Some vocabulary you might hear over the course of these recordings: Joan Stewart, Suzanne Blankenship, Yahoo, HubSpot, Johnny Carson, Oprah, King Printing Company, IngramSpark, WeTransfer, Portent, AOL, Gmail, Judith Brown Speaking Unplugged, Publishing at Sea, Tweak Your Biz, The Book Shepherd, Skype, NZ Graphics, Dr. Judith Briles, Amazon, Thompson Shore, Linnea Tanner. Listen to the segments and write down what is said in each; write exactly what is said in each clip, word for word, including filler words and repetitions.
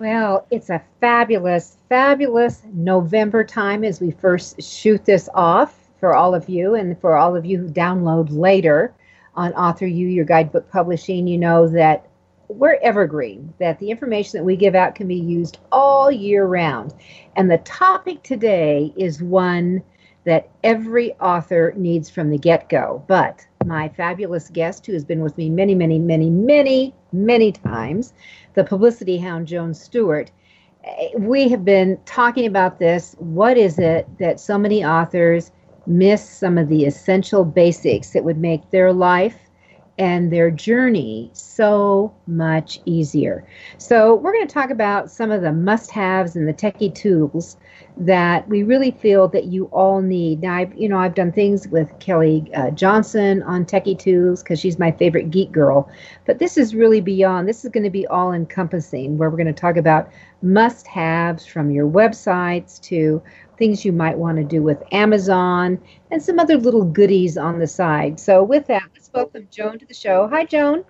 Well, it's a fabulous, fabulous November time as we first shoot this off for all of you and for all of you who download later on AuthorU, your guidebook publishing. You know that we're evergreen, that the information that we give out can be used all year round. And the topic today is one that every author needs from the get-go. But my fabulous guest, who has been with me many, many, many, many, many times, the publicity hound Joan Stewart, we have been talking about this. What is it that so many authors miss, some of the essential basics that would make their life and their journey so much easier? So we're going to talk about some of the must-haves and the techie tools that we really feel that you all need. Now, I've, you know, I've done things with Kelly uh, Johnson on techie tools because she's my favorite geek girl. But this is really beyond. This is going to be all-encompassing, where we're going to talk about must-haves, from your websites to things you might want to do with Amazon and some other little goodies on the side. So with that, let's welcome Joan to the show. Hi, Joan.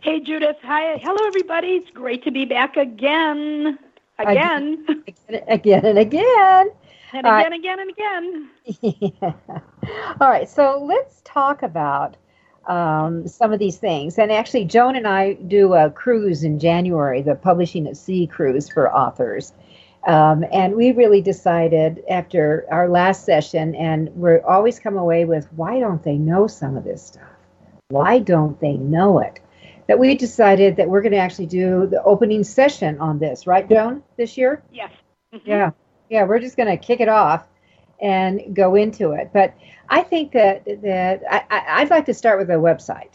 Hey, Judith. Hi. Hello, everybody. It's great to be back again. Again. Again, again and again. And again, uh, again, and again. Yeah. All right, so let's talk about um, some of these things. And actually, Joan and I do a cruise in January, the Publishing at Sea cruise for authors. Um, and we really decided after our last session, and we're always come away with, why don't they know some of this stuff? Why don't they know it? That we decided that we're going to actually do the opening session on this, right, Joan, this year? Yes. Mm-hmm. Yeah. Yeah, we're just going to kick it off and go into it. But I think that, that I, I, I'd like to start with a website.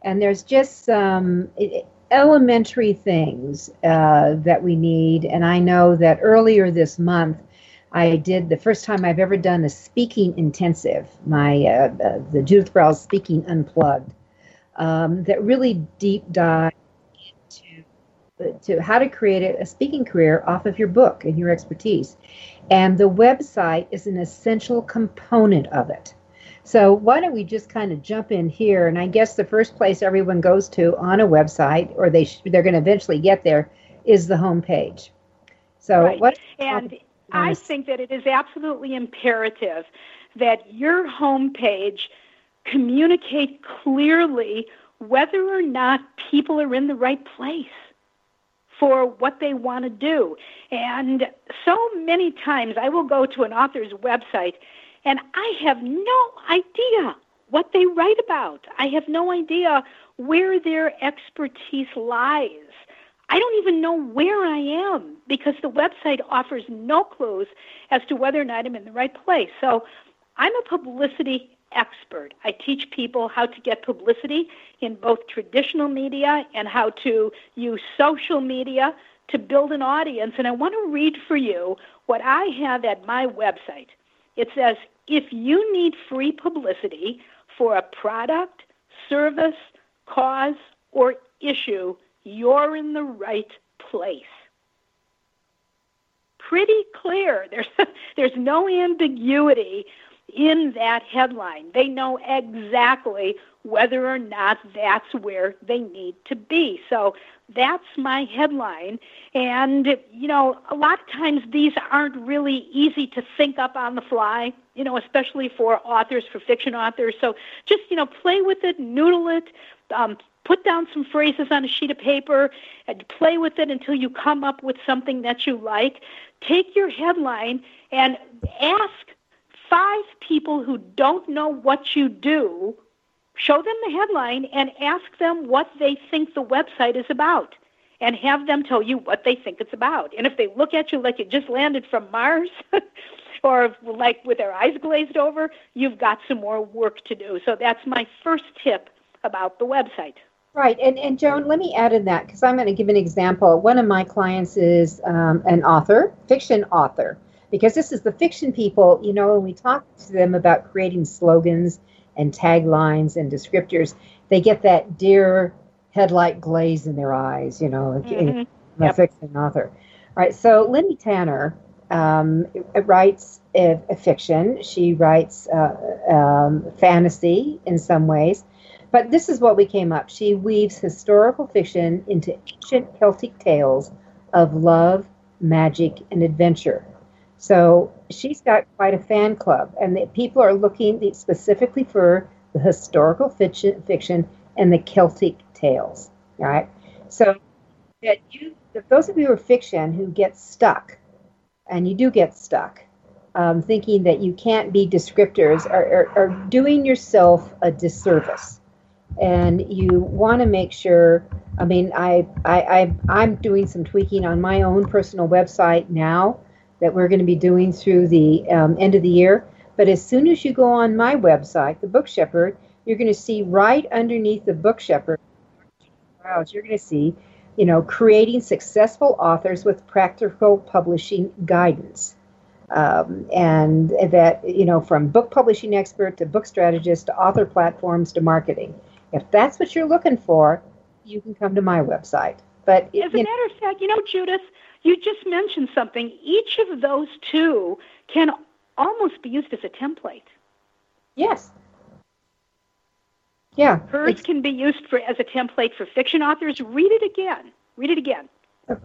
And there's just some um, elementary things uh, that we need. And I know that earlier this month, I did the first time I've ever done a speaking intensive, my uh, uh, the Judith Brown Speaking Unplugged, Um, that really deep dive into uh, to how to create a, a speaking career off of your book and your expertise. And the website is an essential component of it. So why don't we just kind of jump in here? And I guess the first place everyone goes to on a website, or they sh- they're going to eventually get there, is the homepage. So right. what? And I this? think that it is absolutely imperative that your homepage communicate clearly whether or not people are in the right place for what they want to do. And so many times I will go to an author's website and I have no idea what they write about. I have no idea where their expertise lies. I don't even know where I am because the website offers no clues as to whether or not I'm in the right place. So I'm a publicity expert. I teach people how to get publicity in both traditional media and how to use social media to build an audience. And I want to read for you what I have at my website. It says, if you need free publicity for a product, service, cause, or issue, you're in the right place. Pretty clear. There's, there's no ambiguity in that headline. They know exactly whether or not that's where they need to be. So that's my headline. And, you know, a lot of times these aren't really easy to think up on the fly, you know, especially for authors, for fiction authors. So just, you know, play with it, noodle it, um, put down some phrases on a sheet of paper and play with it until you come up with something that you like. Take your headline and ask five people who don't know what you do, show them the headline and ask them what they think the website is about. and have them tell you what they think it's about. And if they look at you like you just landed from Mars or like with their eyes glazed over, you've got some more work to do. So that's my first tip about the website. Right. And, and Joan, let me add in that, because I'm going to give an example. One of my clients is um, an author, fiction author, because this is the fiction people, you know, when we talk to them about creating slogans and taglines and descriptors, they get that deer headlight glaze in their eyes, you know, like mm-hmm. a, a yep. fiction author. All right. So Linnea Tanner um, writes a, a fiction. She writes uh, um, fantasy in some ways. But this is what we came up. She weaves historical fiction into ancient Celtic tales of love, magic, and adventure. So she's got quite a fan club, and the people are looking specifically for the historical fiction, fiction and the Celtic tales. All right. So that you, that those of you who are fiction who get stuck, and you do get stuck, um, thinking that you can't be descriptors, are, are, are doing yourself a disservice. And you want to make sure, I mean, I, I, I, I'm doing some tweaking on my own personal website now that we're going to be doing through the um, end of the year. But as soon as you go on my website, The Book Shepherd, you're going to see right underneath The Book Shepherd, you're going to see, you know, creating successful authors with practical publishing guidance. Um, and that, you know, from book publishing expert to book strategist to author platforms to marketing. If that's what you're looking for, you can come to my website. But as a matter of fact, you know, Judith, you just mentioned something. Each of those two can almost be used as a template. Yes. Yeah. Hers can be used for as a template for fiction authors. Read it again. Read it again.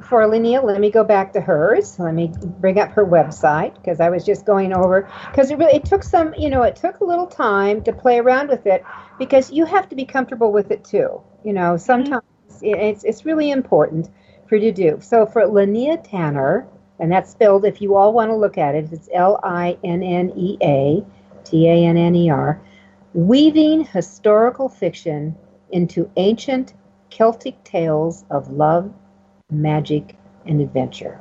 For Linnea, let me go back to hers. Let me bring up her website, because I was just going over, because it really it took some, you know, it took a little time to play around with it, because you have to be comfortable with it too. You know, sometimes mm-hmm. it's it's really important for you to do. So for Linnea Tanner, and that's spelled, if you all want to look at it, it's L I N N E A T A N N E R, weaving historical fiction into ancient Celtic tales of love, magic, and adventure.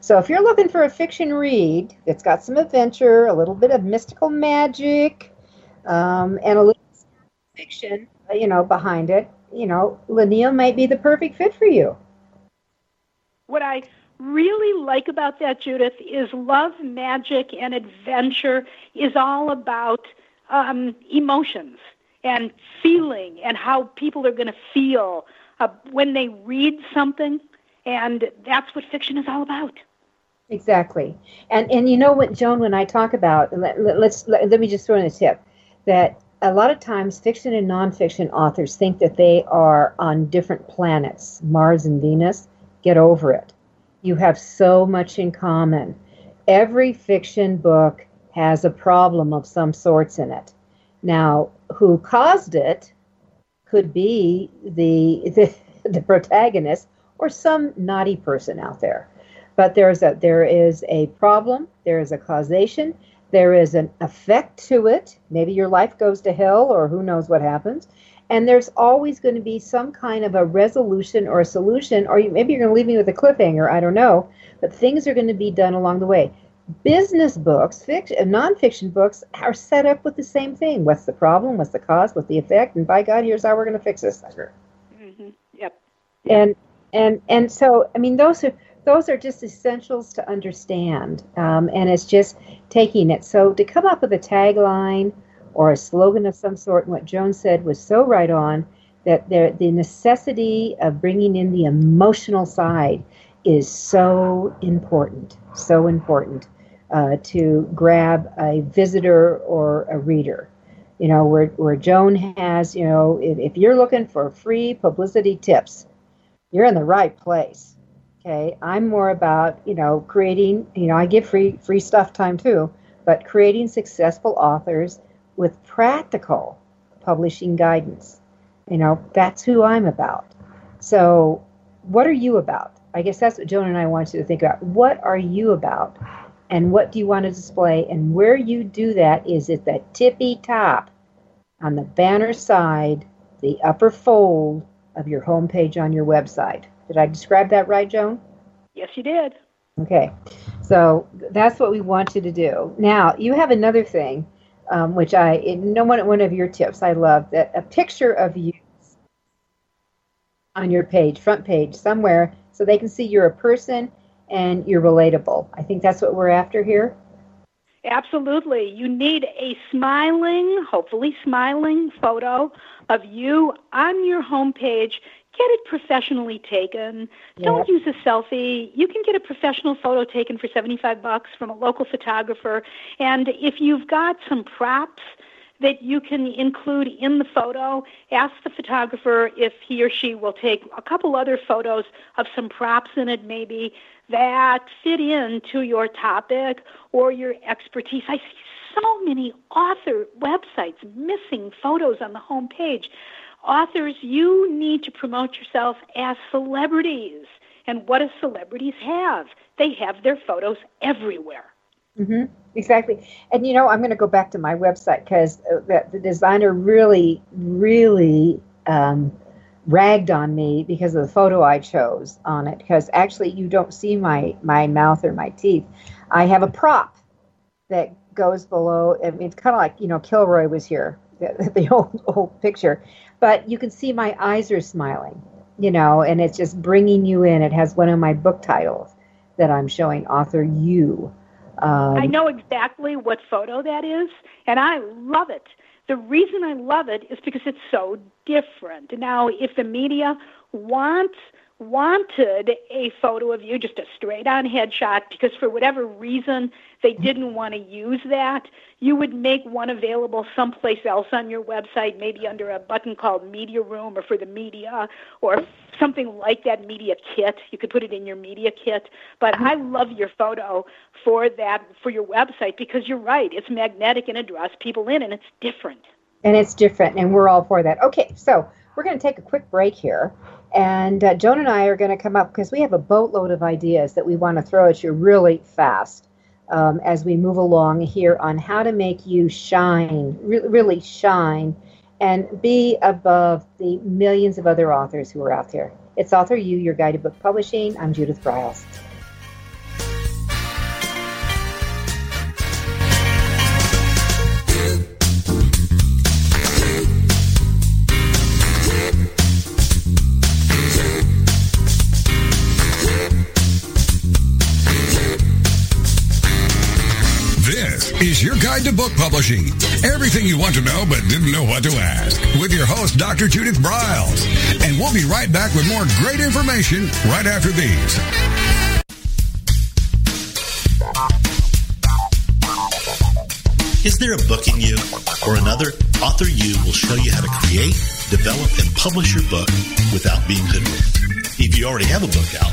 So if you're looking for a fiction read that's got some adventure, a little bit of mystical magic, um, and a little fiction, you know, behind it, you know, Linnea might be the perfect fit for you. What I really like about that, Judith, is love, magic, and adventure is all about um, emotions and feeling and how people are going to feel uh, when they read something. And that's what fiction is all about. Exactly. And and you know what, Joan, when I talk about, let, let's, let, let me just throw in a tip, that a lot of times fiction and nonfiction authors think that they are on different planets, Mars and Venus. Get over it. You have so much in common. Every fiction book has a problem of some sorts in it. Now, who caused it could be the the, the protagonist, or some naughty person out there. But there is a there is a problem, there is a causation, there is an effect to it. Maybe your life goes to hell, or who knows what happens. And there's always going to be some kind of a resolution or a solution, or you, maybe you're going to leave me with a cliffhanger, I don't know. But things are going to be done along the way. Business books, fiction, nonfiction books, are set up with the same thing. What's the problem? What's the cause? What's the effect? And by God, here's how we're going to fix this sucker. Mm-hmm. Yep. yep. And And and so, I mean, those are, those are just essentials to understand, um, and it's just taking it. So to come up with a tagline or a slogan of some sort, and what Joan said was so right on, that there, the necessity of bringing in the emotional side is so important, so important uh, to grab a visitor or a reader. You know, where, where Joan has, you know, if, if you're looking for free publicity tips, you're in the right place, okay? I'm more about, you know, creating, you know, I give free free stuff time too, but creating successful authors with practical publishing guidance. You know, that's who I'm about. So what are you about? I guess that's what Joan and I want you to think about. What are you about, and what do you want to display? And where you do that is at the tippy top, on the banner side, the upper fold of your homepage on your website. Did I describe that right, Joan? Yes, you did. Okay. So that's what we want you to do. Now, you have another thing, um, which I, in no one, one of your tips, I love, that a picture of you on your page, front page, somewhere, so they can see you're a person and you're relatable. I think that's what we're after here. Absolutely. You need a smiling, hopefully smiling photo of you on your homepage. Get it professionally taken. Yep. Don't use a selfie. You can get a professional photo taken for seventy-five bucks from a local photographer. And if you've got some props that you can include in the photo, ask the photographer if he or she will take a couple other photos of some props in it maybe that fit into your topic or your expertise. I see so many author websites missing photos on the home page. Authors, you need to promote yourself as celebrities. And what do celebrities have? They have their photos everywhere. Mm-hmm. Exactly. And, you know, I'm going to go back to my website because the, the designer really, really um, ragged on me because of the photo I chose on it. Because actually you don't see my, my mouth or my teeth. I have a prop that goes below. I mean, it's kind of like, you know, Kilroy was here, the, the old, old picture. But you can see my eyes are smiling, you know, and it's just bringing you in. It has one of my book titles that I'm showing, AuthorU. Um, I know exactly what photo that is, and I love it. The reason I love it is because it's so different. Now, if the media wants, wanted a photo of you, just a straight-on headshot, because for whatever reason they didn't want to use that, you would make one available someplace else on your website, maybe under a button called Media Room or for the media or something like that, Media Kit. You could put it in your Media Kit. But I love your photo for that, for your website, because you're right. It's magnetic and it draws people in, and it's different. And it's different, and we're all for that. Okay, so we're going to take a quick break here. And uh, Joan and I are going to come up because we have a boatload of ideas that we want to throw at you really fast um, as we move along here on how to make you shine, re- really shine, and be above the millions of other authors who are out there. It's AuthorU, your guide to book publishing. I'm Judith Briles. Is your guide to book publishing. Everything you want to know but didn't know what to ask. With your host, Doctor Judith Briles. And we'll be right back with more great information right after these. Is there a book in you or another? AuthorU will show you how to create, develop, and publish your book without being hoodwinked. If you already have a book out,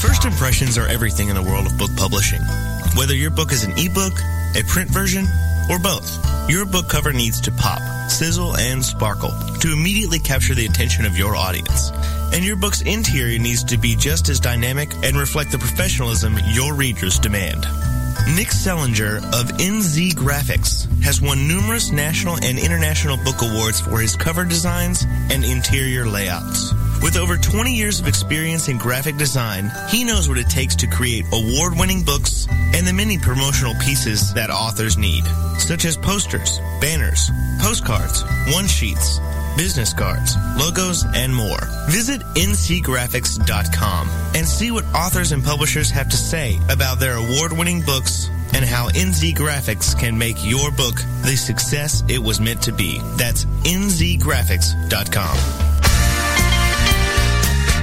First impressions are everything in the world of book publishing. Whether your book is an ebook, a print version, or both, your book cover needs to pop, sizzle, and sparkle to immediately capture the attention of your audience. And your book's interior needs to be just as dynamic and reflect the professionalism your readers demand. Nick Selinger of N Z Graphics has won numerous national and international book awards for his cover designs and interior layouts. With over twenty years of experience in graphic design, he knows what it takes to create award-winning books and the many promotional pieces that authors need, such as posters, banners, postcards, one-sheets, business cards, logos, and more. Visit N C graphics dot com and see what authors and publishers have to say about their award-winning books and how N Z Graphics can make your book the success it was meant to be. That's N Z graphics dot com.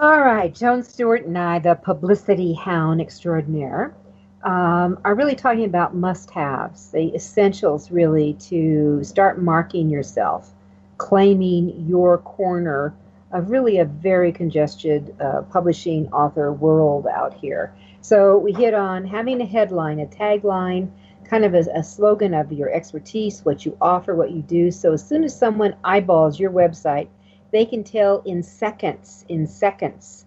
All right, Joan Stewart and I, the publicity hound extraordinaire, um, are really talking about must-haves, the essentials really to start marking yourself, claiming your corner of really a very congested uh, publishing author world out here. So we hit on having a headline, a tagline, kind of a, a slogan of your expertise, what you offer, what you do. So as soon as someone eyeballs your website, they can tell in seconds, in seconds,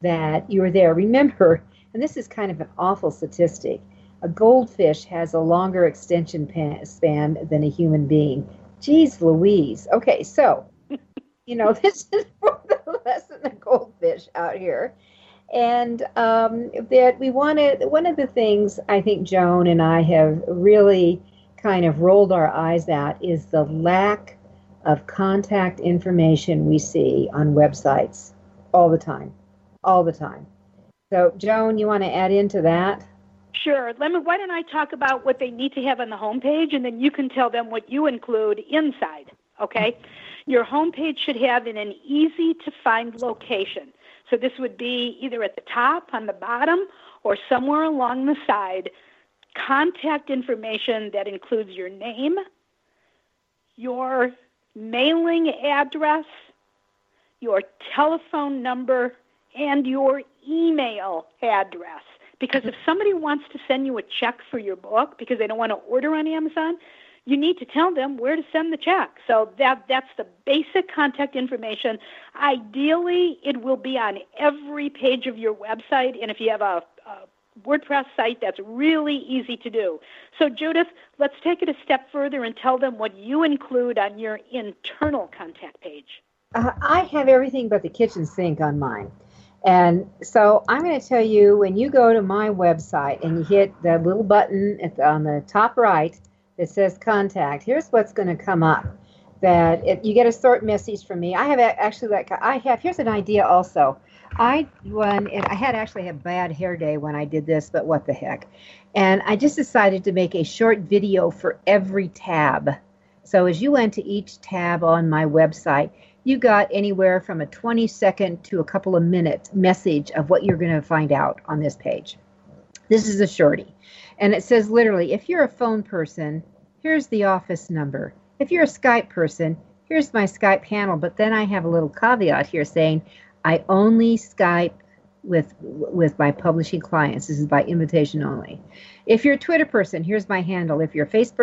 that you're there. Remember, and this is kind of an awful statistic, a goldfish has a longer extension span than a human being. Jeez Louise. Okay, so, you know, this is for the lesson of goldfish out here. And um, that we wanted, one of the things I think Joan and I have really kind of rolled our eyes at is the lack of contact information we see on websites all the time, all the time. So, Joan, you want to add into that? Sure. Let me, why don't I talk about what they need to have on the homepage, and then you can tell them what you include inside, okay? Your homepage should have in an easy-to-find location. So this would be either at the top, on the bottom, or somewhere along the side, contact information that includes your name, your mailing address, your telephone number, and your email address. Because if somebody wants to send you a check for your book because they don't want to order on Amazon, you need to tell them where to send the check. So that that's the basic contact information. Ideally, it will be on every page of your website, and if you have a, a WordPress site, that's really easy to do. So, Judith, let's take it a step further and tell them what you include on your internal contact page. Uh, I have everything but the kitchen sink on mine. And so I'm going to tell you, when you go to my website and you hit the little button at the, on the top right that says contact, here's what's going to come up. That if you get a short message from me. I have actually, like, I have, here's an idea also. I won, and I had actually a bad hair day when I did this, but what the heck. And I just decided to make a short video for every tab. So as you went to each tab on my website, you got anywhere from a twenty second to a couple of minute message of what you're going to find out on this page. This is a shorty. And it says literally, if you're a phone person, here's the office number. If you're a Skype person, here's my Skype handle. But then I have a little caveat here saying, I only Skype with with my publishing clients. This is by invitation only. If you're a Twitter person, here's my handle. If you're a Facebook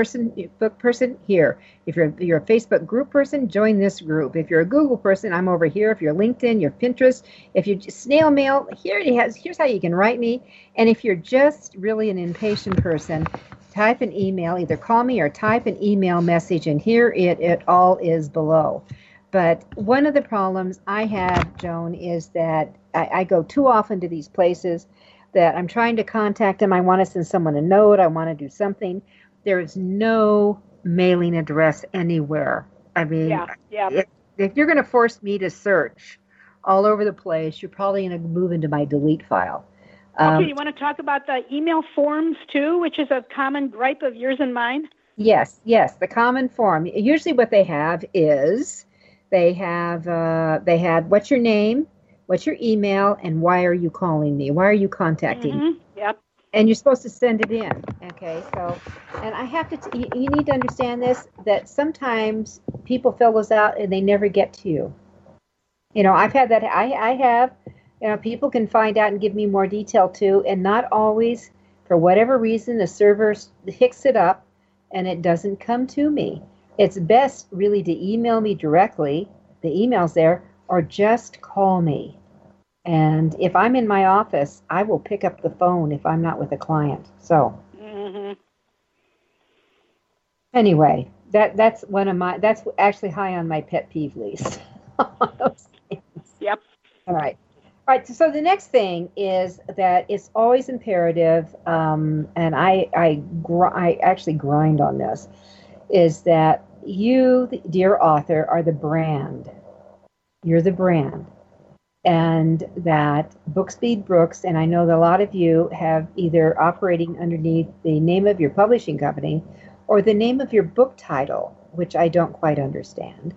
person, here. If you're, you're a Facebook group person, join this group. If you're a Google person, I'm over here. If you're LinkedIn, you're Pinterest. If you're snail mail, here it has. Here's how you can write me. And if you're just really an impatient person, type an email. Either call me or type an email message. And here it, it all is below. But one of the problems I have, Joan, is that I, I go too often to these places that I'm trying to contact them. I want to send someone a note. I want to do something. There is no mailing address anywhere. I mean, yeah, yeah. If, if you're going to force me to search all over the place, you're probably going to move into my delete file. Um, okay, you want to talk about the email forms, too, which is a common gripe of yours and mine? Yes, yes, the common form. Usually what they have is... They have uh, they had what's your name, what's your email, and why are you calling me? Why are you contacting me? Mm-hmm. Yep. And you're supposed to send it in. Okay. So, and I have to. T- you need to understand this. That sometimes people fill those out and they never get to you. You know, I've had that. I I have. You know, people can find out and give me more detail too, and not always. For whatever reason, the server hicks it up, and it doesn't come to me. It's best really to email me directly. The email's there, or just call me. And if I'm in my office, I will pick up the phone if I'm not with a client. So mm-hmm. anyway, that that's one of my, that's actually high on my pet peeve list. Yep. All right. All right. So the next thing is that it's always imperative, um, and I I, gr- I actually grind on this, is that you, dear author, are the brand. You're the brand. And that Bookspeed Brooks, and I know that a lot of you have either operating underneath the name of your publishing company or the name of your book title, which I don't quite understand.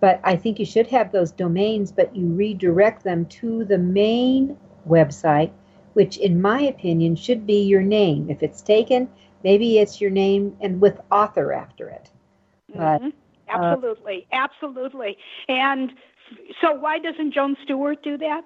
But I think you should have those domains, but you redirect them to the main website, which in my opinion should be your name. If it's taken, maybe it's your name and with author after it. Mm-hmm. But, absolutely, uh, absolutely. And so why doesn't Joan Stewart do that?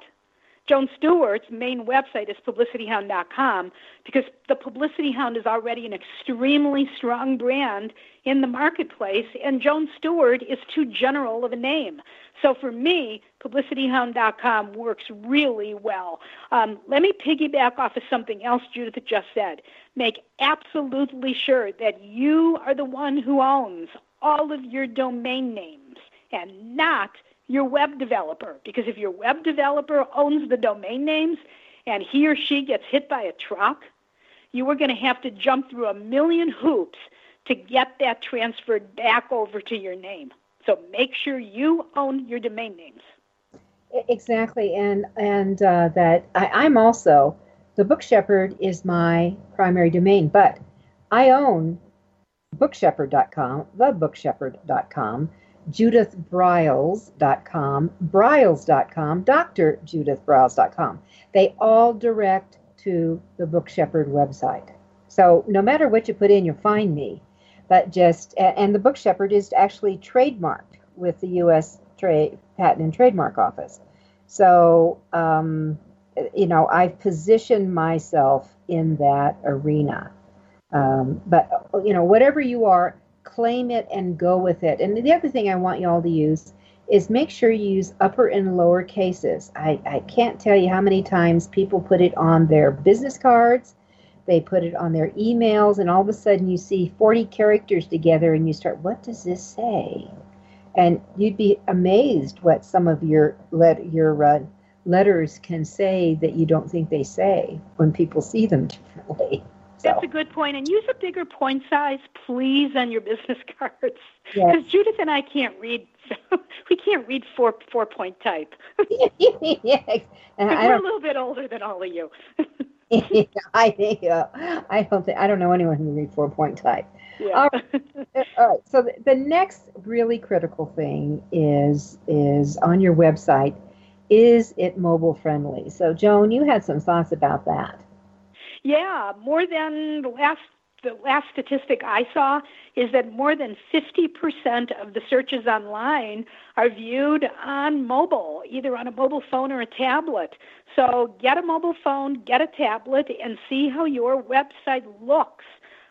Joan Stewart's main website is publicity hound dot com because the Publicity Hound is already an extremely strong brand in the marketplace, and Joan Stewart is too general of a name. So for me, publicity hound dot com works really well. Um, let me piggyback off of something else Judith just said. Make absolutely sure that you are the one who owns all of your domain names and not your web developer, because if your web developer owns the domain names and he or she gets hit by a truck, you are going to have to jump through a million hoops to get that transferred back over to your name. So make sure you own your domain names. Exactly, and and uh, that I, I'm also, the Book Shepherd is my primary domain, but I own book shepherd dot com, the book shepherd dot com, judith briles dot com, briles dot com, D R judith briles dot com. They all direct to the Book Shepherd website. So no matter what you put in, you'll find me. But just, and the Book Shepherd is actually trademarked with the U S Trade, Patent and Trademark Office. So, um, you know, I've positioned myself in that arena. Um, but, you know, whatever you are, claim it and go with it. And the other thing I want you all to use is make sure you use upper and lower cases. I, I can't tell you how many times people put it on their business cards, they put it on their emails, and all of a sudden you see forty characters together and you start, what does this say? And you'd be amazed what some of your let your uh, letters can say that you don't think they say when people see them differently. So. That's a good point. And use a bigger point size, please, on your business cards. Because yes. Judith and I can't read. So we can't read four four point type. Yeah, and I we're a little bit older than all of you. I think uh, I don't think I don't know anyone who reads four point type. Yeah. All right. All right. So the, the next really critical thing is is on your website. Is it mobile friendly? So Joan, you had some thoughts about that. Yeah, more than the last the last statistic I saw is that more than fifty percent of the searches online are viewed on mobile, either on a mobile phone or a tablet. So get a mobile phone, get a tablet, and see how your website looks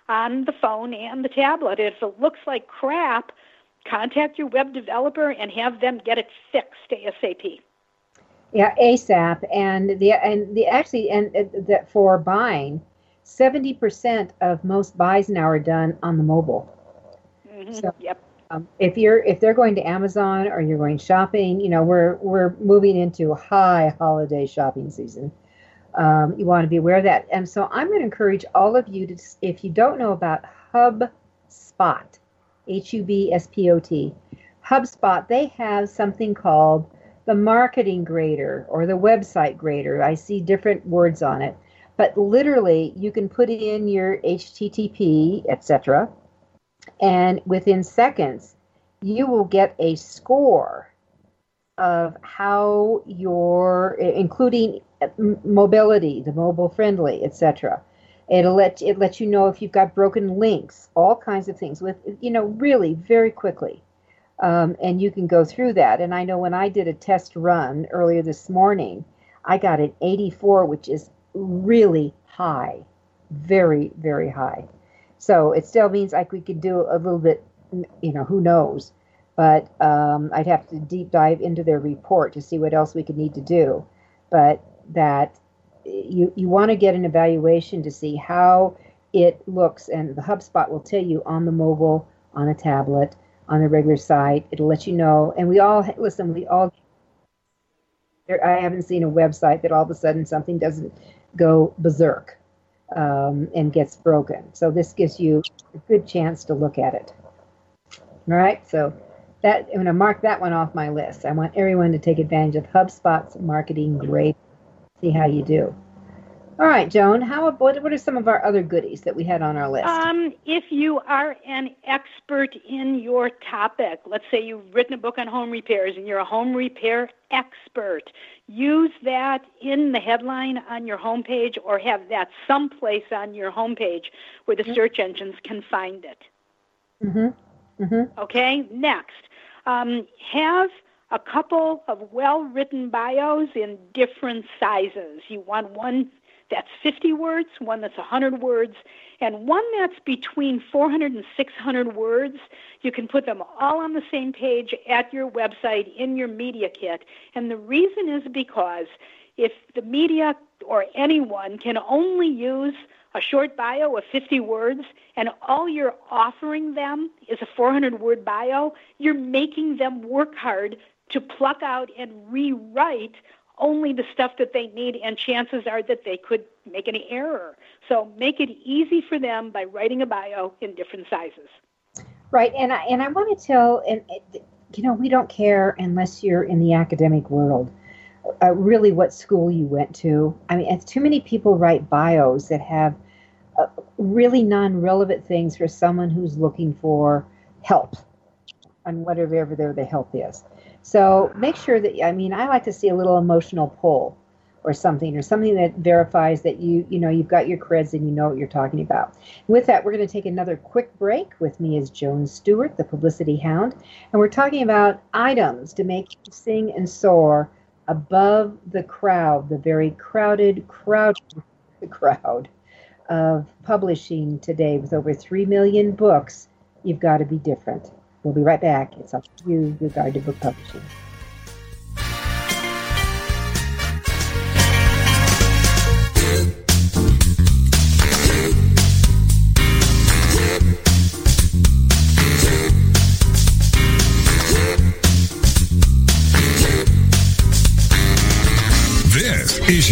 on the phone and the tablet. If it looks like crap, contact your web developer and have them get it fixed ASAP. Yeah, ASAP, and the and the actually and, and that for buying, seventy percent of most buys now are done on the mobile. Mm-hmm. So, yep. Um, if you're if they're going to Amazon or you're going shopping, you know we're we're moving into high holiday shopping season. Um, you want to be aware of that, and so I'm going to encourage all of you to, if you don't know about HubSpot, H U B S P O T, HubSpot, they have something called the marketing grader or the website grader. I see different words on it, but literally you can put in your H T T P, et cetera, and within seconds you will get a score of how your, including mobility, the mobile friendly, et cetera. It'll let it lets you know if you've got broken links, all kinds of things with, you know, really very quickly. Um, and you can go through that. And I know when I did a test run earlier this morning, I got an eighty-four, which is really high, very, very high. So it still means like we could do a little bit, you know, who knows. but um, I'd have to deep dive into their report to see what else we could need to do. But that you, you want to get an evaluation to see how it looks, and the HubSpot will tell you on the mobile, on a tablet, on the regular site. It'll let you know. And we all, listen, we all, I haven't seen a website that all of a sudden something doesn't go berserk um, and gets broken. So this gives you a good chance to look at it. All right, so that, I'm going to mark that one off my list. I want everyone to take advantage of HubSpot's marketing grade. See how you do. All right, Joan, how about, what are some of our other goodies that we had on our list? Um, if you are an expert in your topic, let's say you've written a book on home repairs and you're a home repair expert, use that in the headline on your homepage or have that someplace on your homepage where the mm-hmm. search engines can find it. Mm-hmm. Mm-hmm. Okay, next, um, have a couple of well-written bios in different sizes. You want one that's fifty words, one that's one hundred words, and one that's between four hundred and six hundred words. You can put them all on the same page at your website in your media kit. And the reason is because if the media or anyone can only use a short bio of fifty words and all you're offering them is a four hundred word bio, you're making them work hard to pluck out and rewrite only the stuff that they need, and chances are that they could make an error. So make it easy for them by writing a bio in different sizes. Right, and I, and I want to tell, and you know, we don't care unless you're in the academic world, uh, really what school you went to. I mean, too many people write bios that have uh, really non-relevant things for someone who's looking for help on whatever their the help is. So make sure that, I mean, I like to see a little emotional pull or something, or something that verifies that you, you know, you've got your creds and you know what you're talking about. With that, we're going to take another quick break. With me is Joan Stewart, the Publicity Hound, and we're talking about items to make you sing and soar above the crowd, the very crowded, crowded crowd of publishing today. With over three million books, you've got to be different. We'll be right back. It's up to you with regard to book publishing. This is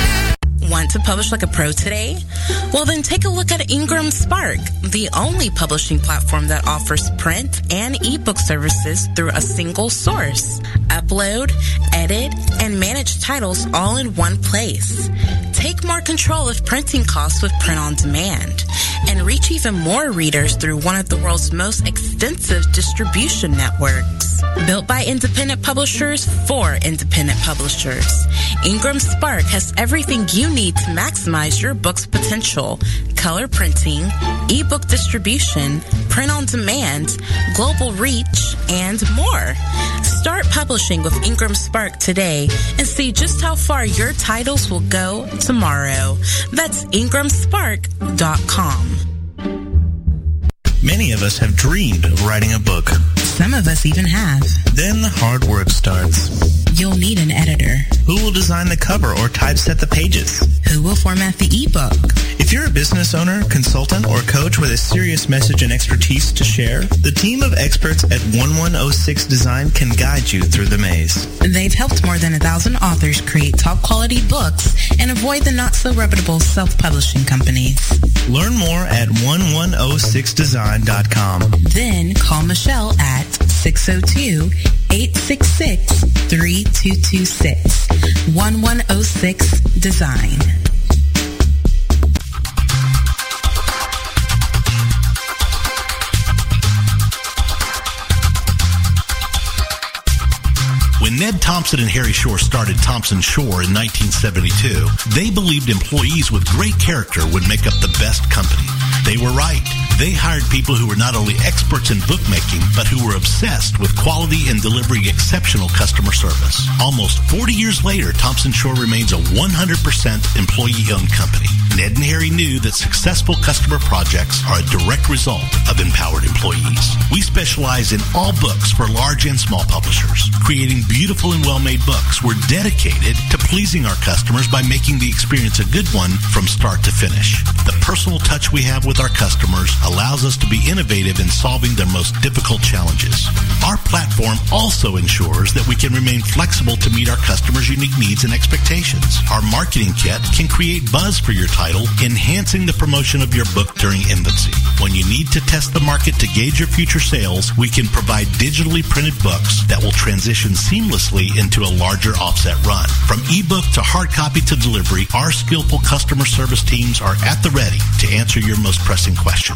Want to publish like a pro today? Well, then take a look at IngramSpark, the only publishing platform that offers print and ebook services through a single source. Upload, edit, and manage titles all in one place. Take more control of printing costs with print on demand, and reach even more readers through one of the world's most extensive distribution networks. Built by independent publishers for independent publishers, IngramSpark has everything you need to maximize your book's potential: color printing, ebook distribution, print on demand, global reach, and more. Start publishing with IngramSpark today and see just how far your titles will go tomorrow. That's Ingram Spark dot com. Many of us have dreamed of writing a book. Some of us even have. Then the hard work starts. You'll need an editor. Who will design the cover or typeset the pages? Who will format the ebook? If you're a business owner, consultant, or coach with a serious message and expertise to share, the team of experts at eleven oh six Design can guide you through the maze. They've helped more than a thousand authors create top-quality books and avoid the not-so-reputable self-publishing companies. Learn more at eleven oh six design dot com. Then call Michelle at six oh two, eight six six, three two two six. eleven oh six Design. When Ned Thompson and Harry Shore started Thompson Shore in nineteen seventy-two, they believed employees with great character would make up the best company. They were right. They hired people who were not only experts in bookmaking, but who were obsessed with quality and delivering exceptional customer service. Almost forty years later, Thompson Shore remains a one hundred percent employee-owned company. Ned and Harry knew that successful customer projects are a direct result of empowered employees. We specialize in all books for large and small publishers. Creating beautiful and well-made books, we're dedicated to pleasing our customers by making the experience a good one from start to finish. The personal touch we have with our customers allows us to be innovative in solving their most difficult challenges. Our platform also ensures that we can remain flexible to meet our customers' unique needs and expectations. Our marketing kit can create buzz for your title, enhancing the promotion of your book during infancy. When you need to test the market to gauge your future sales, we can provide digitally printed books that will transition seamlessly into a larger offset run. From ebook to hard copy to delivery, our skillful customer service teams are at the ready to answer your most pressing question.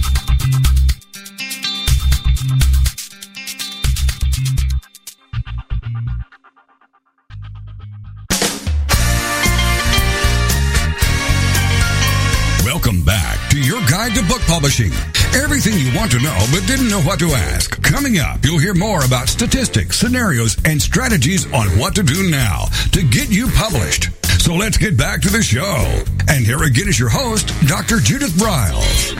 Welcome back to your guide to book publishing. Everything you want to know but didn't know what to ask. Coming up, you'll hear more about statistics, scenarios, and strategies on what to do now to get you published. So let's get back to the show. And here again is your host, Doctor Judith Briles.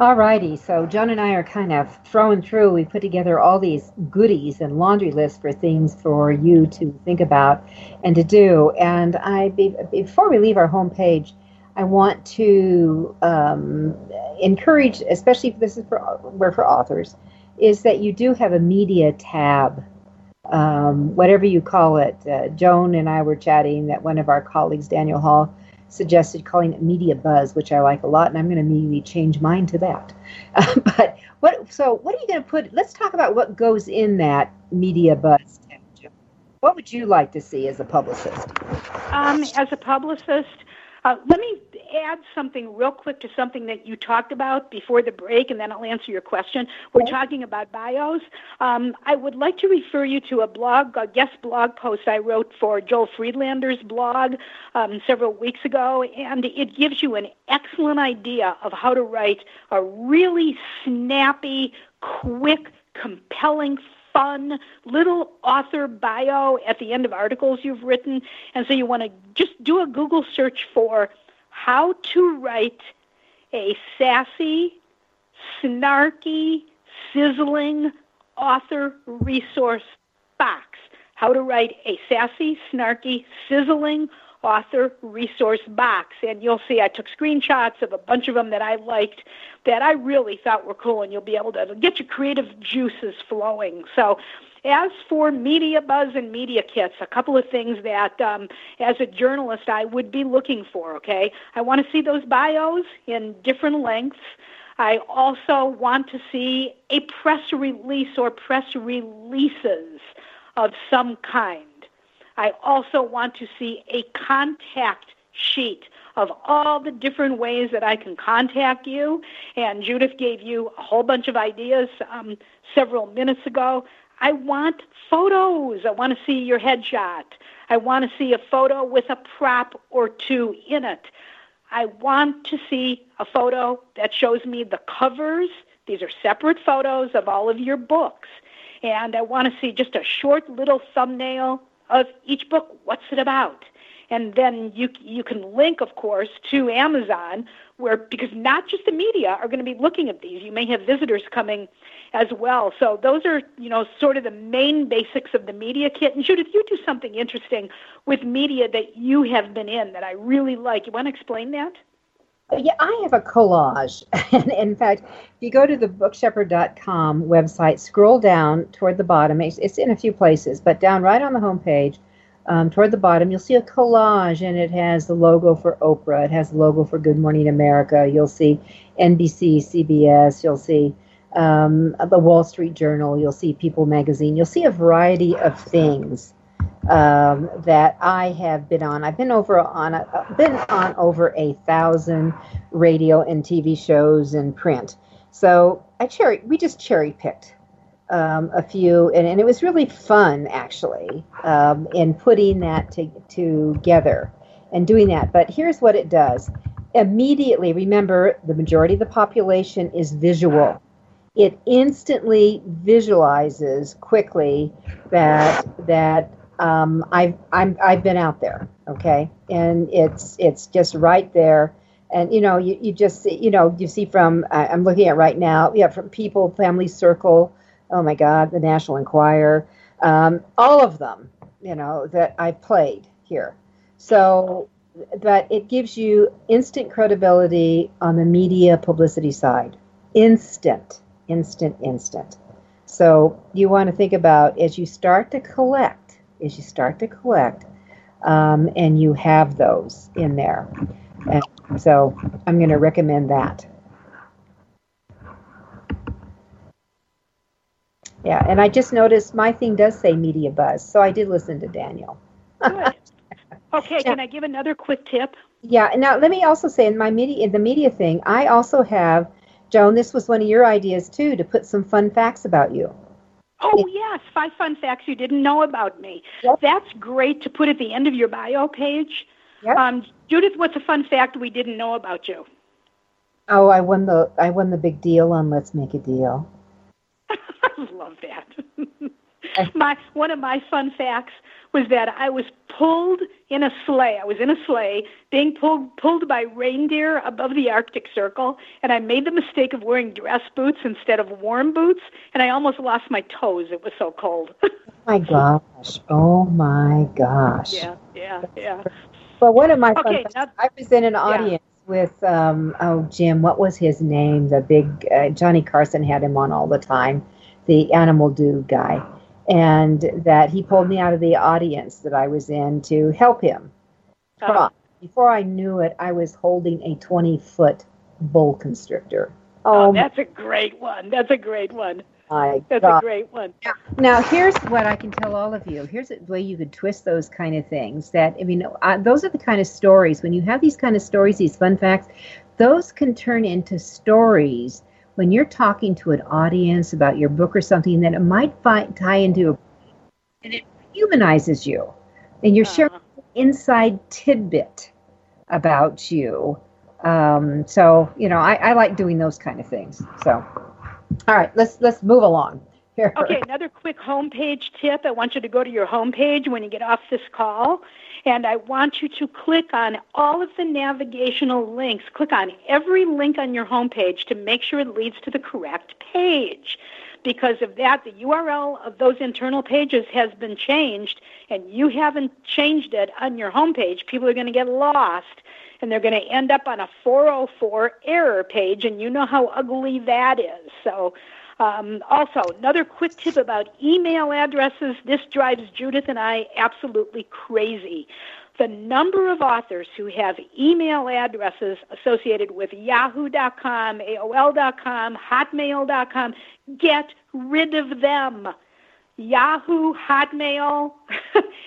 All righty. So Joan and I are kind of throwing through. We put together all these goodies and laundry lists for things for you to think about and to do. And I, before we leave our homepage, I want to um, encourage, especially if this is for, where for authors, is that you do have a media tab, um, whatever you call it. Uh, Joan and I were chatting that one of our colleagues, Daniel Hall, suggested calling it Media Buzz, which I like a lot, and I'm going to immediately change mine to that. Uh, but what? So what are you going to put? Let's talk about what goes in that Media Buzz tab, Joan. What would you like to see as a publicist? Um, as a publicist, Uh, let me add something real quick to something that you talked about before the break, and then I'll answer your question. We're okay. talking about bios. Um, I would like to refer you to a blog, a guest blog post I wrote for Joel Friedlander's blog um, several weeks ago, and it gives you an excellent idea of how to write a really snappy, quick, compelling, fun little author bio at the end of articles you've written. And so you want to just do a Google search for how to write a sassy, snarky, sizzling author resource box. How to write a sassy, snarky, sizzling author resource box. And you'll see I took screenshots of a bunch of them that I liked that I really thought were cool, and you'll be able to get your creative juices flowing. So as for Media Buzz and media kits, a couple of things that um, as a journalist I would be looking for, okay? I want to see those bios in different lengths. I also want to see a press release or press releases of some kind. I also want to see a contact sheet of all the different ways that I can contact you. And Judith gave you a whole bunch of ideas um, several minutes ago. I want photos. I want to see your headshot. I want to see a photo with a prop or two in it. I want to see a photo that shows me the covers. These are separate photos of all of your books. And I want to see just a short little thumbnail of each book. What's it about? And then you you can link, of course, to Amazon, where because not just the media are going to be looking at these. You may have visitors coming as well. So those are, you know, sort of the main basics of the media kit. And Judith, you do something interesting with media that you have been in that I really like. You want to explain that? Yeah, I have a collage. And in fact, if you go to the book shepherd dot com website, scroll down toward the bottom. It's, it's in a few places, but down right on the homepage, um, toward the bottom, you'll see a collage, and it has the logo for Oprah. It has the logo for Good Morning America. You'll see N B C, C B S. You'll see um, the Wall Street Journal. You'll see People Magazine. You'll see a variety of things um, that I have been on. I've been over on a, been on over a thousand radio and T V shows and print. So I cherry we just cherry picked um, a few, and, and it was really fun actually um, in putting that to, together and doing that. But here's what it does. Immediately, remember, the majority of the population is visual. It instantly visualizes quickly that that um, I've I'm, I've been out there, okay, and it's it's just right there, and you know you, you just you know you see from uh, I'm looking at right now, yeah, from People, Family Circle, oh my God, the National Enquirer, um, all of them, you know, that I played here, so. But it gives you instant credibility on the media publicity side. Instant, instant, instant. So you want to think about as you start to collect, as you start to collect, um, and you have those in there. And so I'm going to recommend that. Yeah, and I just noticed my thing does say Media Buzz, so I did listen to Daniel. Good. Okay, can I give another quick tip? Yeah. Now, let me also say in my media, in the media thing, I also have, Joan, this was one of your ideas, too, to put some fun facts about you. Oh, yes. Five fun facts you didn't know about me. Yep. That's great to put at the end of your bio page. Yep. Um, Judith, what's a fun fact we didn't know about you? Oh, I won the I won the big deal on Let's Make a Deal. I love that. my One of my fun facts was that I was pulled in a sleigh. I was in a sleigh being pulled pulled by reindeer above the Arctic Circle, and I made the mistake of wearing dress boots instead of warm boots, and I almost lost my toes. It was so cold. Oh, my gosh. Oh, my gosh. Yeah, yeah, yeah. Well, one of my okay, fun I was in an audience yeah. with, um, oh, Jim, what was his name? The big, uh, Johnny Carson had him on all the time, the animal dude guy. And that he pulled me out of the audience that I was in to help him. Oh. Before I knew it, I was holding a twenty-foot boa constrictor. Oh, oh that's a great one. That's a great one. My that's God. a great one. Now, now, here's what I can tell all of you. Here's the way you could twist those kind of things. That I mean, uh, those are the kind of stories. When you have these kind of stories, these fun facts, those can turn into stories. When you're talking to an audience about your book or something, then it might fi- tie into a, and it humanizes you, and you're sharing an inside tidbit about you. Um, so you know, I, I like doing those kind of things. So, all right, let's let's move along. Here. Okay, another quick homepage tip. I want you to go to your homepage when you get off this call, and I want you to click on all of the navigational links. Click on every link on your homepage to make sure it leads to the correct page. Because of that, the U R L of those internal pages has been changed, and you haven't changed it on your homepage. People are going to get lost, and they're going to end up on a four oh four error page, and you know how ugly that is. So. Um, also, another quick tip about email addresses. This drives Judith and I absolutely crazy. The number of authors who have email addresses associated with yahoo dot com, A O L dot com, hotmail dot com, get rid of them. Yahoo, Hotmail,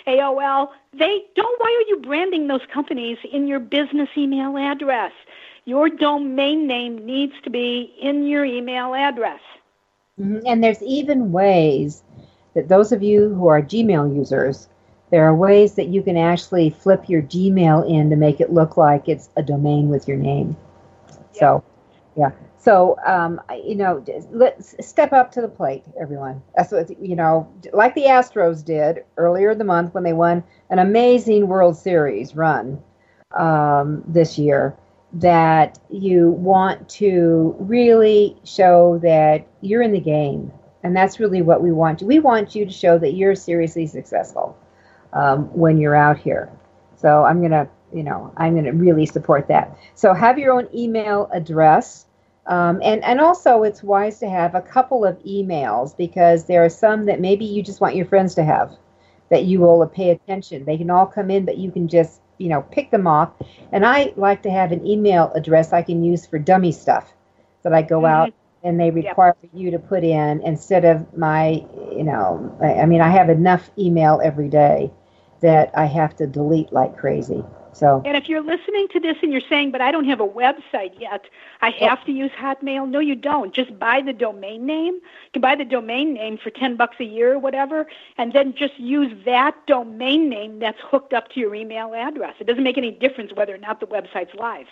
A O L, they don't. Why are you branding those companies in your business email address? Your domain name needs to be in your email address. And there's even ways that those of you who are Gmail users, there are ways that you can actually flip your Gmail in to make it look like it's a domain with your name. Yeah. So, yeah. So, um, you know, let's step up to the plate, everyone. That's what, you know, like the Astros did earlier in the month when they won an amazing World Series run um, this year. That you want to really show that you're in the game, and that's really what we want. We want you to show that you're seriously successful um, when you're out here. So I'm gonna, you know, I'm gonna really support that. So have your own email address, um, and and also it's wise to have a couple of emails because there are some that maybe you just want your friends to have, that you will pay attention. They can all come in, but you can just. You know, pick them off. And I like to have an email address I can use for dummy stuff that I go mm-hmm. out and they require yep. you to put in instead of my, you know, I mean, I have enough email every day that I have to delete like crazy. So. And if you're listening to this and you're saying, but I don't have a website yet, I have to use Hotmail. No, you don't. Just buy the domain name. You can buy the domain name for ten bucks a year or whatever, and then just use that domain name that's hooked up to your email address. It doesn't make any difference whether or not the website's live.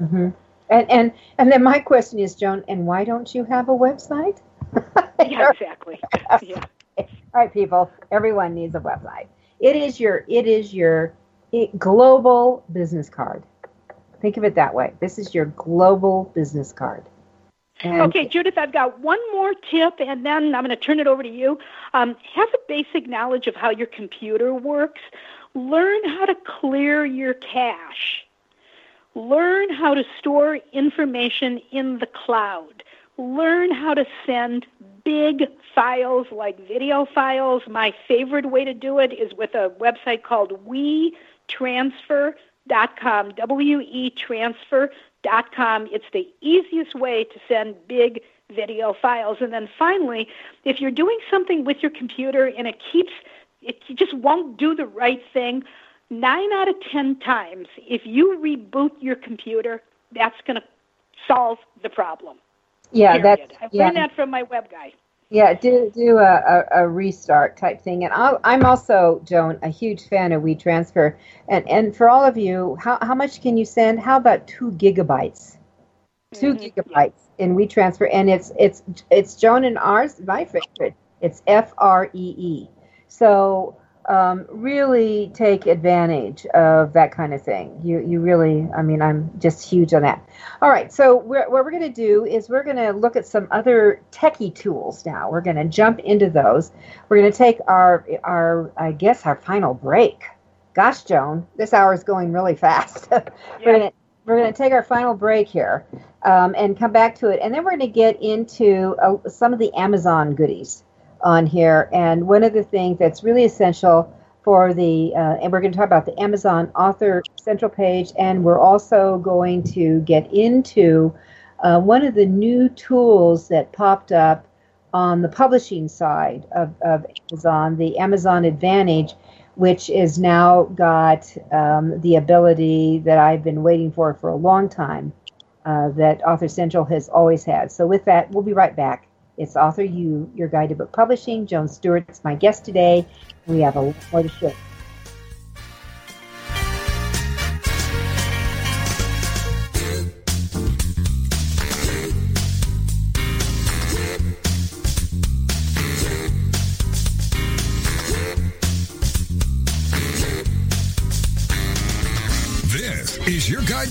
Mm-hmm. And, and, and then my question is, Joan, and why don't you have a website? Yeah, exactly. Yeah. All right, people, everyone needs a website. It is your, it is your, It, global business card. Think of it that way. This is your global business card. And okay, Judith, I've got one more tip, and then I'm going to turn it over to you. Um, have a basic knowledge of how your computer works. Learn how to clear your cache. Learn how to store information in the cloud. Learn how to send big files like video files. My favorite way to do it is with a website called we transfer dot com, W E transfer dot com. It's the easiest way to send big video files. And then finally, if you're doing something with your computer and it keeps, it just won't do the right thing, nine out of ten times, if you reboot your computer, that's going to solve the problem. Yeah, period. That's. I learned yeah. that from my web guy. Yeah, do do a, a, a restart type thing, and I'll, I'm also, Joan, a huge fan of WeTransfer, and and for all of you, how how much can you send? How about two gigabytes? Two mm-hmm. gigabytes yeah. in WeTransfer, and it's it's it's Joan and ours, my favorite. It's F R E E. So um, really take advantage of that kind of thing. You you really, I mean, I'm just huge on that. All right, so we're, what we're going to do is we're going to look at some other techie tools now. We're going to jump into those. We're going to take our, our I guess, our final break. Gosh, Joan, this hour is going really fast. Yeah. We're going to we're going to take our final break here um, and come back to it, and then we're going to get into uh, some of the Amazon goodies on here. And one of the things that's really essential for the, uh, and we're going to talk about the Amazon Author Central page, and we're also going to get into uh, one of the new tools that popped up on the publishing side of, of Amazon, the Amazon Advantage, which is now got um, the ability that I've been waiting for for a long time, uh, that Author Central has always had. So with that, we'll be right back. It's AuthorU, your guide to book publishing. Joan Stewart is my guest today. We have a lot more to share. This is your guide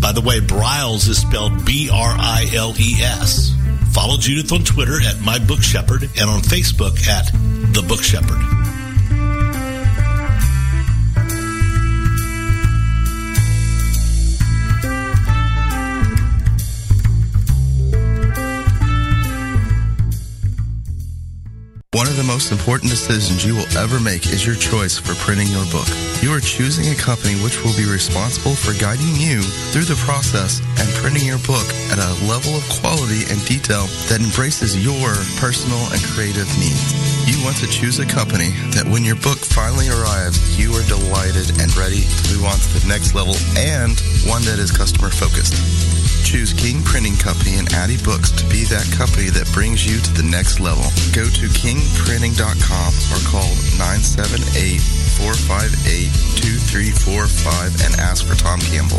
By the way, Briles is spelled B R I L E S. Follow Judith on Twitter at My Book Shepherd and on Facebook at The Book Shepherd. One of the most important decisions you will ever make is your choice for printing your book. You are choosing a company which will be responsible for guiding you through the process and printing your book at a level of quality and detail that embraces your personal and creative needs. You want to choose a company that when your book finally arrives, you are delighted and ready to move on to the next level, and one that is customer focused. Choose King Printing Company and Addy Books to be that company that brings you to the next level. Go to king printing dot com or call nine seven eight, four five eight, two three four five and ask for Tom Campbell.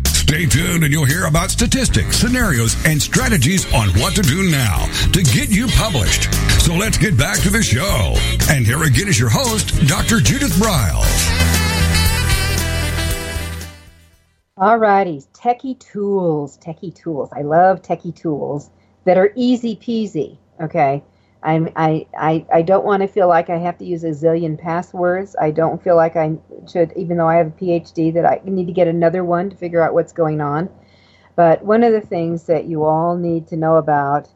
Stay tuned and you'll hear about statistics, scenarios, and strategies on what to do now to get you published. So let's get back to the show. And here again is your host, Doctor Judith Briles. All righty, techie tools, techie tools. I love techie tools that are easy peasy, okay? I'm, I I I don't want to feel like I have to use a zillion passwords. I don't feel like I should, even though I have a P H D, that I need to get another one to figure out what's going on. But one of the things that you all need to know about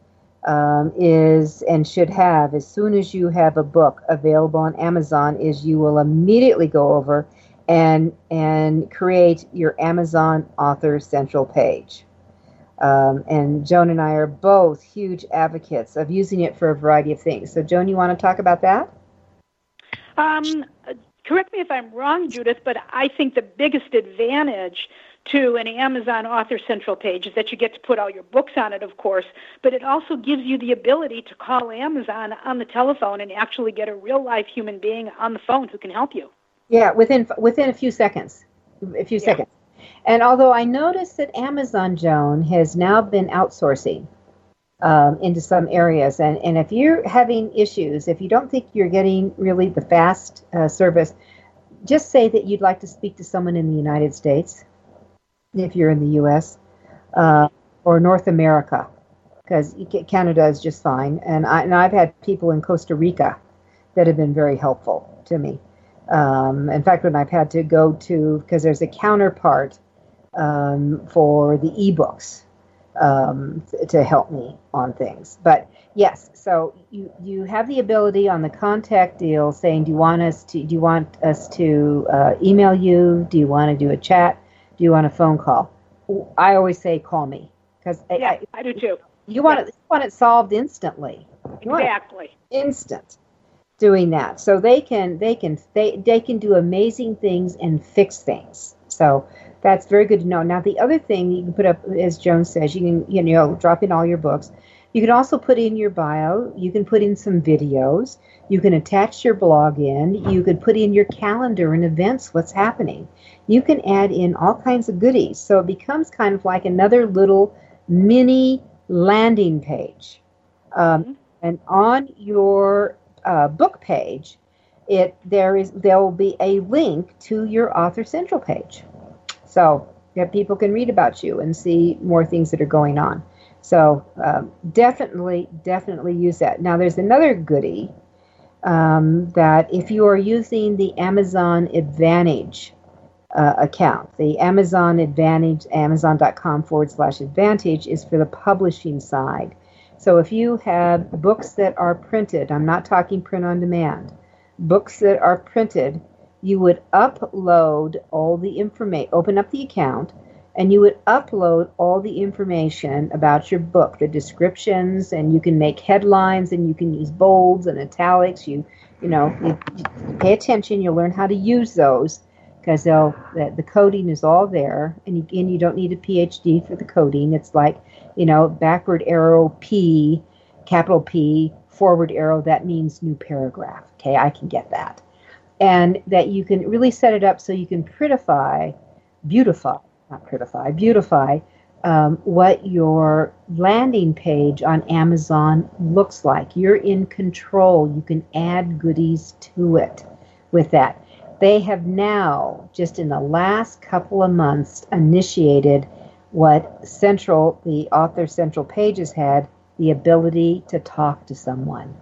um, is, and should have, as soon as you have a book available on Amazon, is you will immediately go over and and create your Amazon Author Central page. Um, and Joan and I are both huge advocates of using it for a variety of things. So, Joan, you want to talk about that? Um, correct me if I'm wrong, Judith, but I think the biggest advantage to an Amazon Author Central page is that you get to put all your books on it, of course, but it also gives you the ability to call Amazon on the telephone and actually get a real-life human being on the phone who can help you. Yeah, within within a few seconds, a few yeah. seconds. And although I noticed that Amazon, Joan, has now been outsourcing um, into some areas, and, and if you're having issues, if you don't think you're getting really the fast uh, service, just say that you'd like to speak to someone in the United States, if you're in the U S, uh, or North America, because Canada is just fine. And, I, and I've had people in Costa Rica that have been very helpful to me. Um, in fact, when I've had to go to, because there's a counterpart um, for the ebooks um, th- to help me on things. But yes, so you, you have the ability on the contact deal saying, do you want us to do you want us to uh, email you? Do you want to do a chat? Do you want a phone call? I always say call me, because yeah, I, I do too. You want yeah. it, you want it solved instantly. You exactly. Instant. Doing that, so they can they can they, they can do amazing things and fix things. So that's very good to know. Now the other thing you can put up, as Joan says, you can you know drop in all your books. You can also put in your bio. You can put in some videos. You can attach your blog in. You could put in your calendar and events. What's happening? You can add in all kinds of goodies. So it becomes kind of like another little mini landing page, um, and on your Uh, book page, it there is there will be a link to your Author Central page, so that people can read about you and see more things that are going on. So um, definitely, definitely use that. Now there's another goodie um, that if you are using the Amazon Advantage uh, account. The Amazon Advantage, amazon.com forward slash advantage, is for the publishing side. So if you have books that are printed, I'm not talking print on demand, books that are printed, you would upload all the information, open up the account, and you would upload all the information about your book, the descriptions, and you can make headlines, and you can use bolds and italics. You, you know, you, you pay attention. You'll learn how to use those because they'll the, the coding is all there, and you, and you don't need a P H D for the coding. It's like, you know, backward arrow P, capital P, forward arrow. That means new paragraph. Okay, I can get that, and that you can really set it up so you can prettify, beautify. Not critify, beautify um, what your landing page on Amazon looks like. You're in control. You can add goodies to it with that. They have now, just in the last couple of months, initiated what Central, the Author Central page has had, the ability to talk to someone.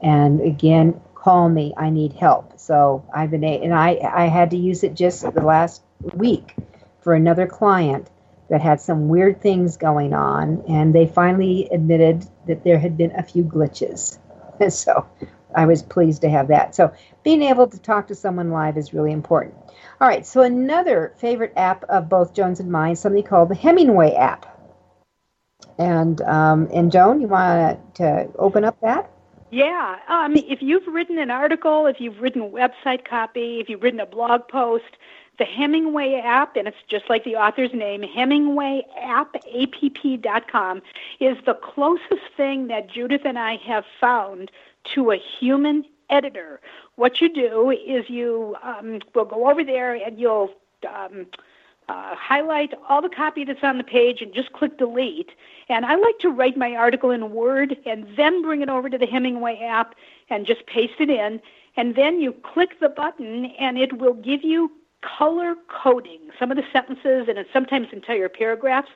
And again, call me. I need help. So I've been, a- and I, I had to use it just the last week for another client that had some weird things going on, and they finally admitted that there had been a few glitches. And so I was pleased to have that. So being able to talk to someone live is really important. All right, so another favorite app of both Joan's and mine, something called the Hemingway app. And, um, and Joan, you want to open up that? Yeah. Um, if you've written an article, if you've written a website copy, if you've written a blog post, the Hemingway app, and it's just like the author's name, Hemingway App, A P P dot com, is the closest thing that Judith and I have found to a human editor. What you do is you um, will go over there and you'll um, uh, highlight all the copy that's on the page and just click delete. And I like to write my article in Word and then bring it over to the Hemingway app and just paste it in. And then you click the button and it will give you color coding. Some of the sentences and sometimes entire paragraphs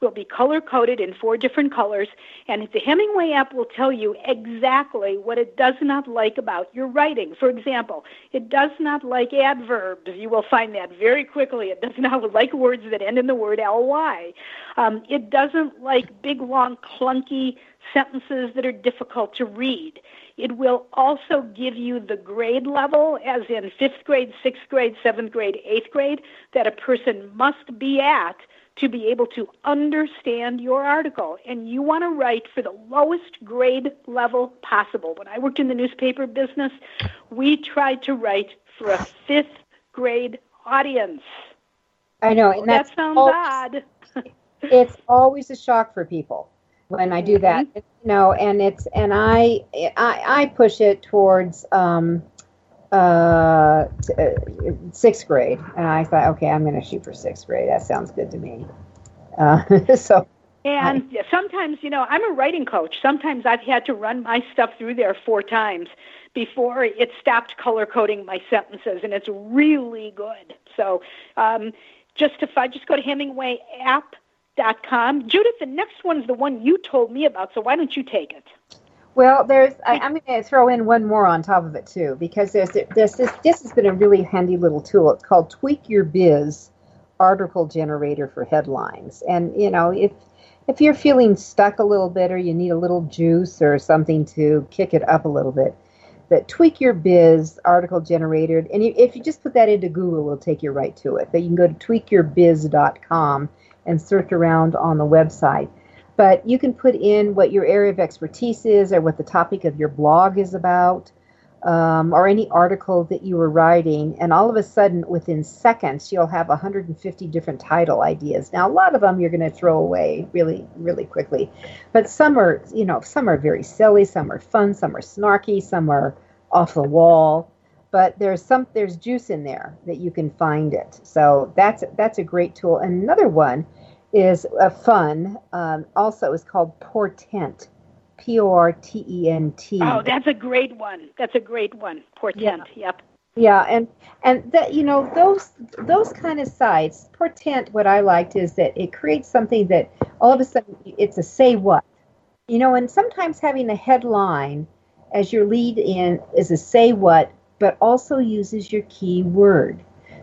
will be color coded in four different colors, and the Hemingway app will tell you exactly what it does not like about your writing. For example, it does not like adverbs. You will find that very quickly. It does not like words that end in the word ly. Um, it doesn't like big, long, clunky sentences that are difficult to read. It will also give you the grade level, as in fifth grade, sixth grade, seventh grade, eighth grade, that a person must be at to be able to understand your article. And you want to write for the lowest grade level possible. When I worked in the newspaper business, we tried to write for a fifth grade audience. I know. And that sounds always, odd. It's always a shock for people when I do that, you know, and it's, and I, I, I push it towards um, uh, t- uh, sixth grade. And I thought, okay, I'm going to shoot for sixth grade. That sounds good to me. Uh, so. And I, sometimes, you know, I'm a writing coach. Sometimes I've had to run my stuff through there four times before it stopped color coding my sentences. And it's really good. So um, just if I just go to Hemingway app, Dot com. Judith, the next one's the one you told me about, so why don't you take it? Well, there's I, I'm going to throw in one more on top of it too, because there's there's this this has been a really handy little tool. It's called Tweak Your Biz, article generator for headlines. And you know, if if you're feeling stuck a little bit, or you need a little juice or something to kick it up a little bit, that Tweak Your Biz article generator. And if you just put that into Google, it'll take you right to it. But you can go to tweak your biz dot com and search around on the website. But you can put in what your area of expertise is, or what the topic of your blog is about, um, or any article that you were writing, and all of a sudden, within seconds, you'll have one hundred fifty different title ideas. Now, a lot of them you're going to throw away really, really quickly, but some are, you know, some are very silly, some are fun, some are snarky, some are off the wall. But there's some there's juice in there that you can find it. So that's that's a great tool. And another one is a fun. Um, also, is called Portent, P O R T E N T. Oh, that's a great one. That's a great one. Portent. Yeah. Yep. Yeah, and and that you know those those kind of sites. Portent. What I liked is that it creates something that all of a sudden it's a say what. You know, and sometimes having a headline as your lead in is a say what, but also uses your keyword.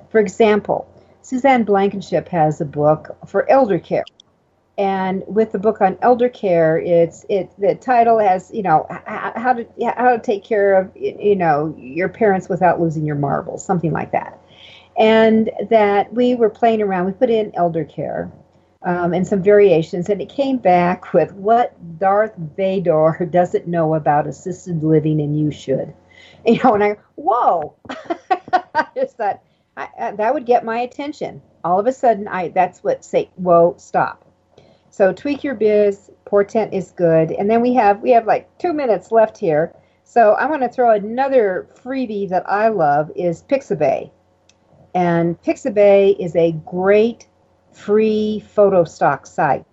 For example, Suzanne Blankenship has a book for elder care. And with the book on elder care, it's it the title has, you know, how to how to take care of, you know, your parents without losing your marbles, something like that. And that we were playing around. We put in elder care um, and some variations, and it came back with what Darth Vader doesn't know about assisted living, and you should. You know, and I whoa, I just thought I, I, that would get my attention. All of a sudden, I that's what say whoa stop. So Tweak Your Biz, Portent is good. And then we have we have like two minutes left here. So I want to throw another freebie that I love is Pixabay. And Pixabay is a great free photo stock site.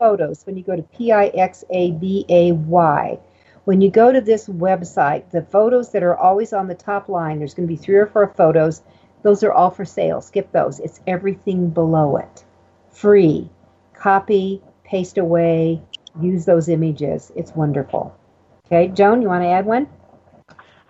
Photos, when you go to P I X A B A Y, when you go to this website, the photos that are always on the top line, there's going to be three or four photos. Those are all for sale. Skip those. It's everything below it. Free. Copy, paste away, use those images. It's wonderful. Okay, Joan, you want to add one?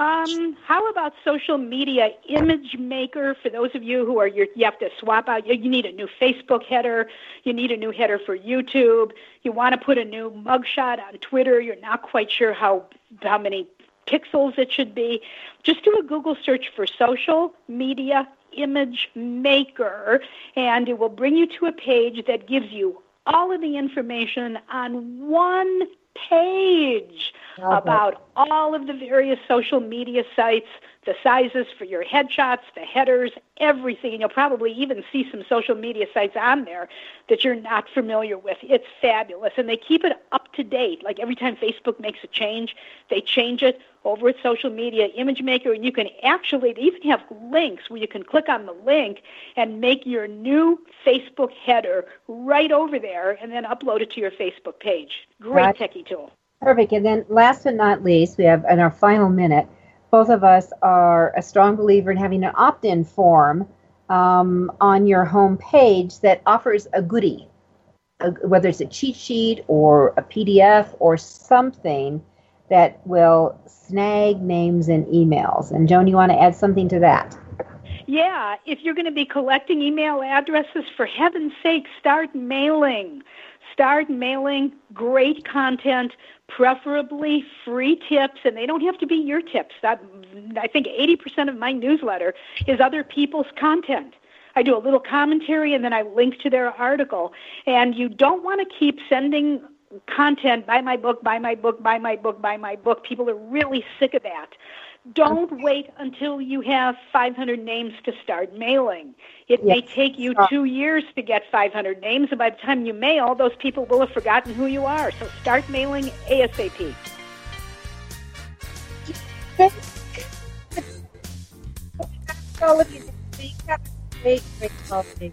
Um, how about social media image maker? For those of you who are, you have to swap out, you need a new Facebook header, you need a new header for YouTube, you want to put a new mugshot on Twitter, you're not quite sure how how many pixels it should be. Just do a Google search for social media image maker, and it will bring you to a page that gives you all of the information on one page about all of the various social media sites, the sizes for your headshots, the headers, everything. And you'll probably even see some social media sites on there that you're not familiar with. It's fabulous. And they keep it up to date. Like every time Facebook makes a change, they change it over at Social Media Image Maker. And you can actually, they even have links where you can click on the link and make your new Facebook header right over there and then upload it to your Facebook page. Great techie tool. Perfect. And then last but not least, we have in our final minute, both of us are a strong believer in having an opt-in form um, on your home page that offers a goodie, a, whether it's a cheat sheet or a P D F or something that will snag names and emails. And Joan, you want to add something to that? Yeah, if you're going to be collecting email addresses, for heaven's sake, start mailing. Start mailing great content, preferably free tips, and they don't have to be your tips. That, I think eighty percent of my newsletter is other people's content. I do a little commentary, and then I link to their article. And you don't want to keep sending content, buy my book, buy my book, buy my book, buy my book. People are really sick of that. Don't wait until you have five hundred names to start mailing. It yes. may take you two years to get five hundred names, and by the time you mail, those people will have forgotten who you are. So start mailing ASAP. All of you, have a great, great holiday.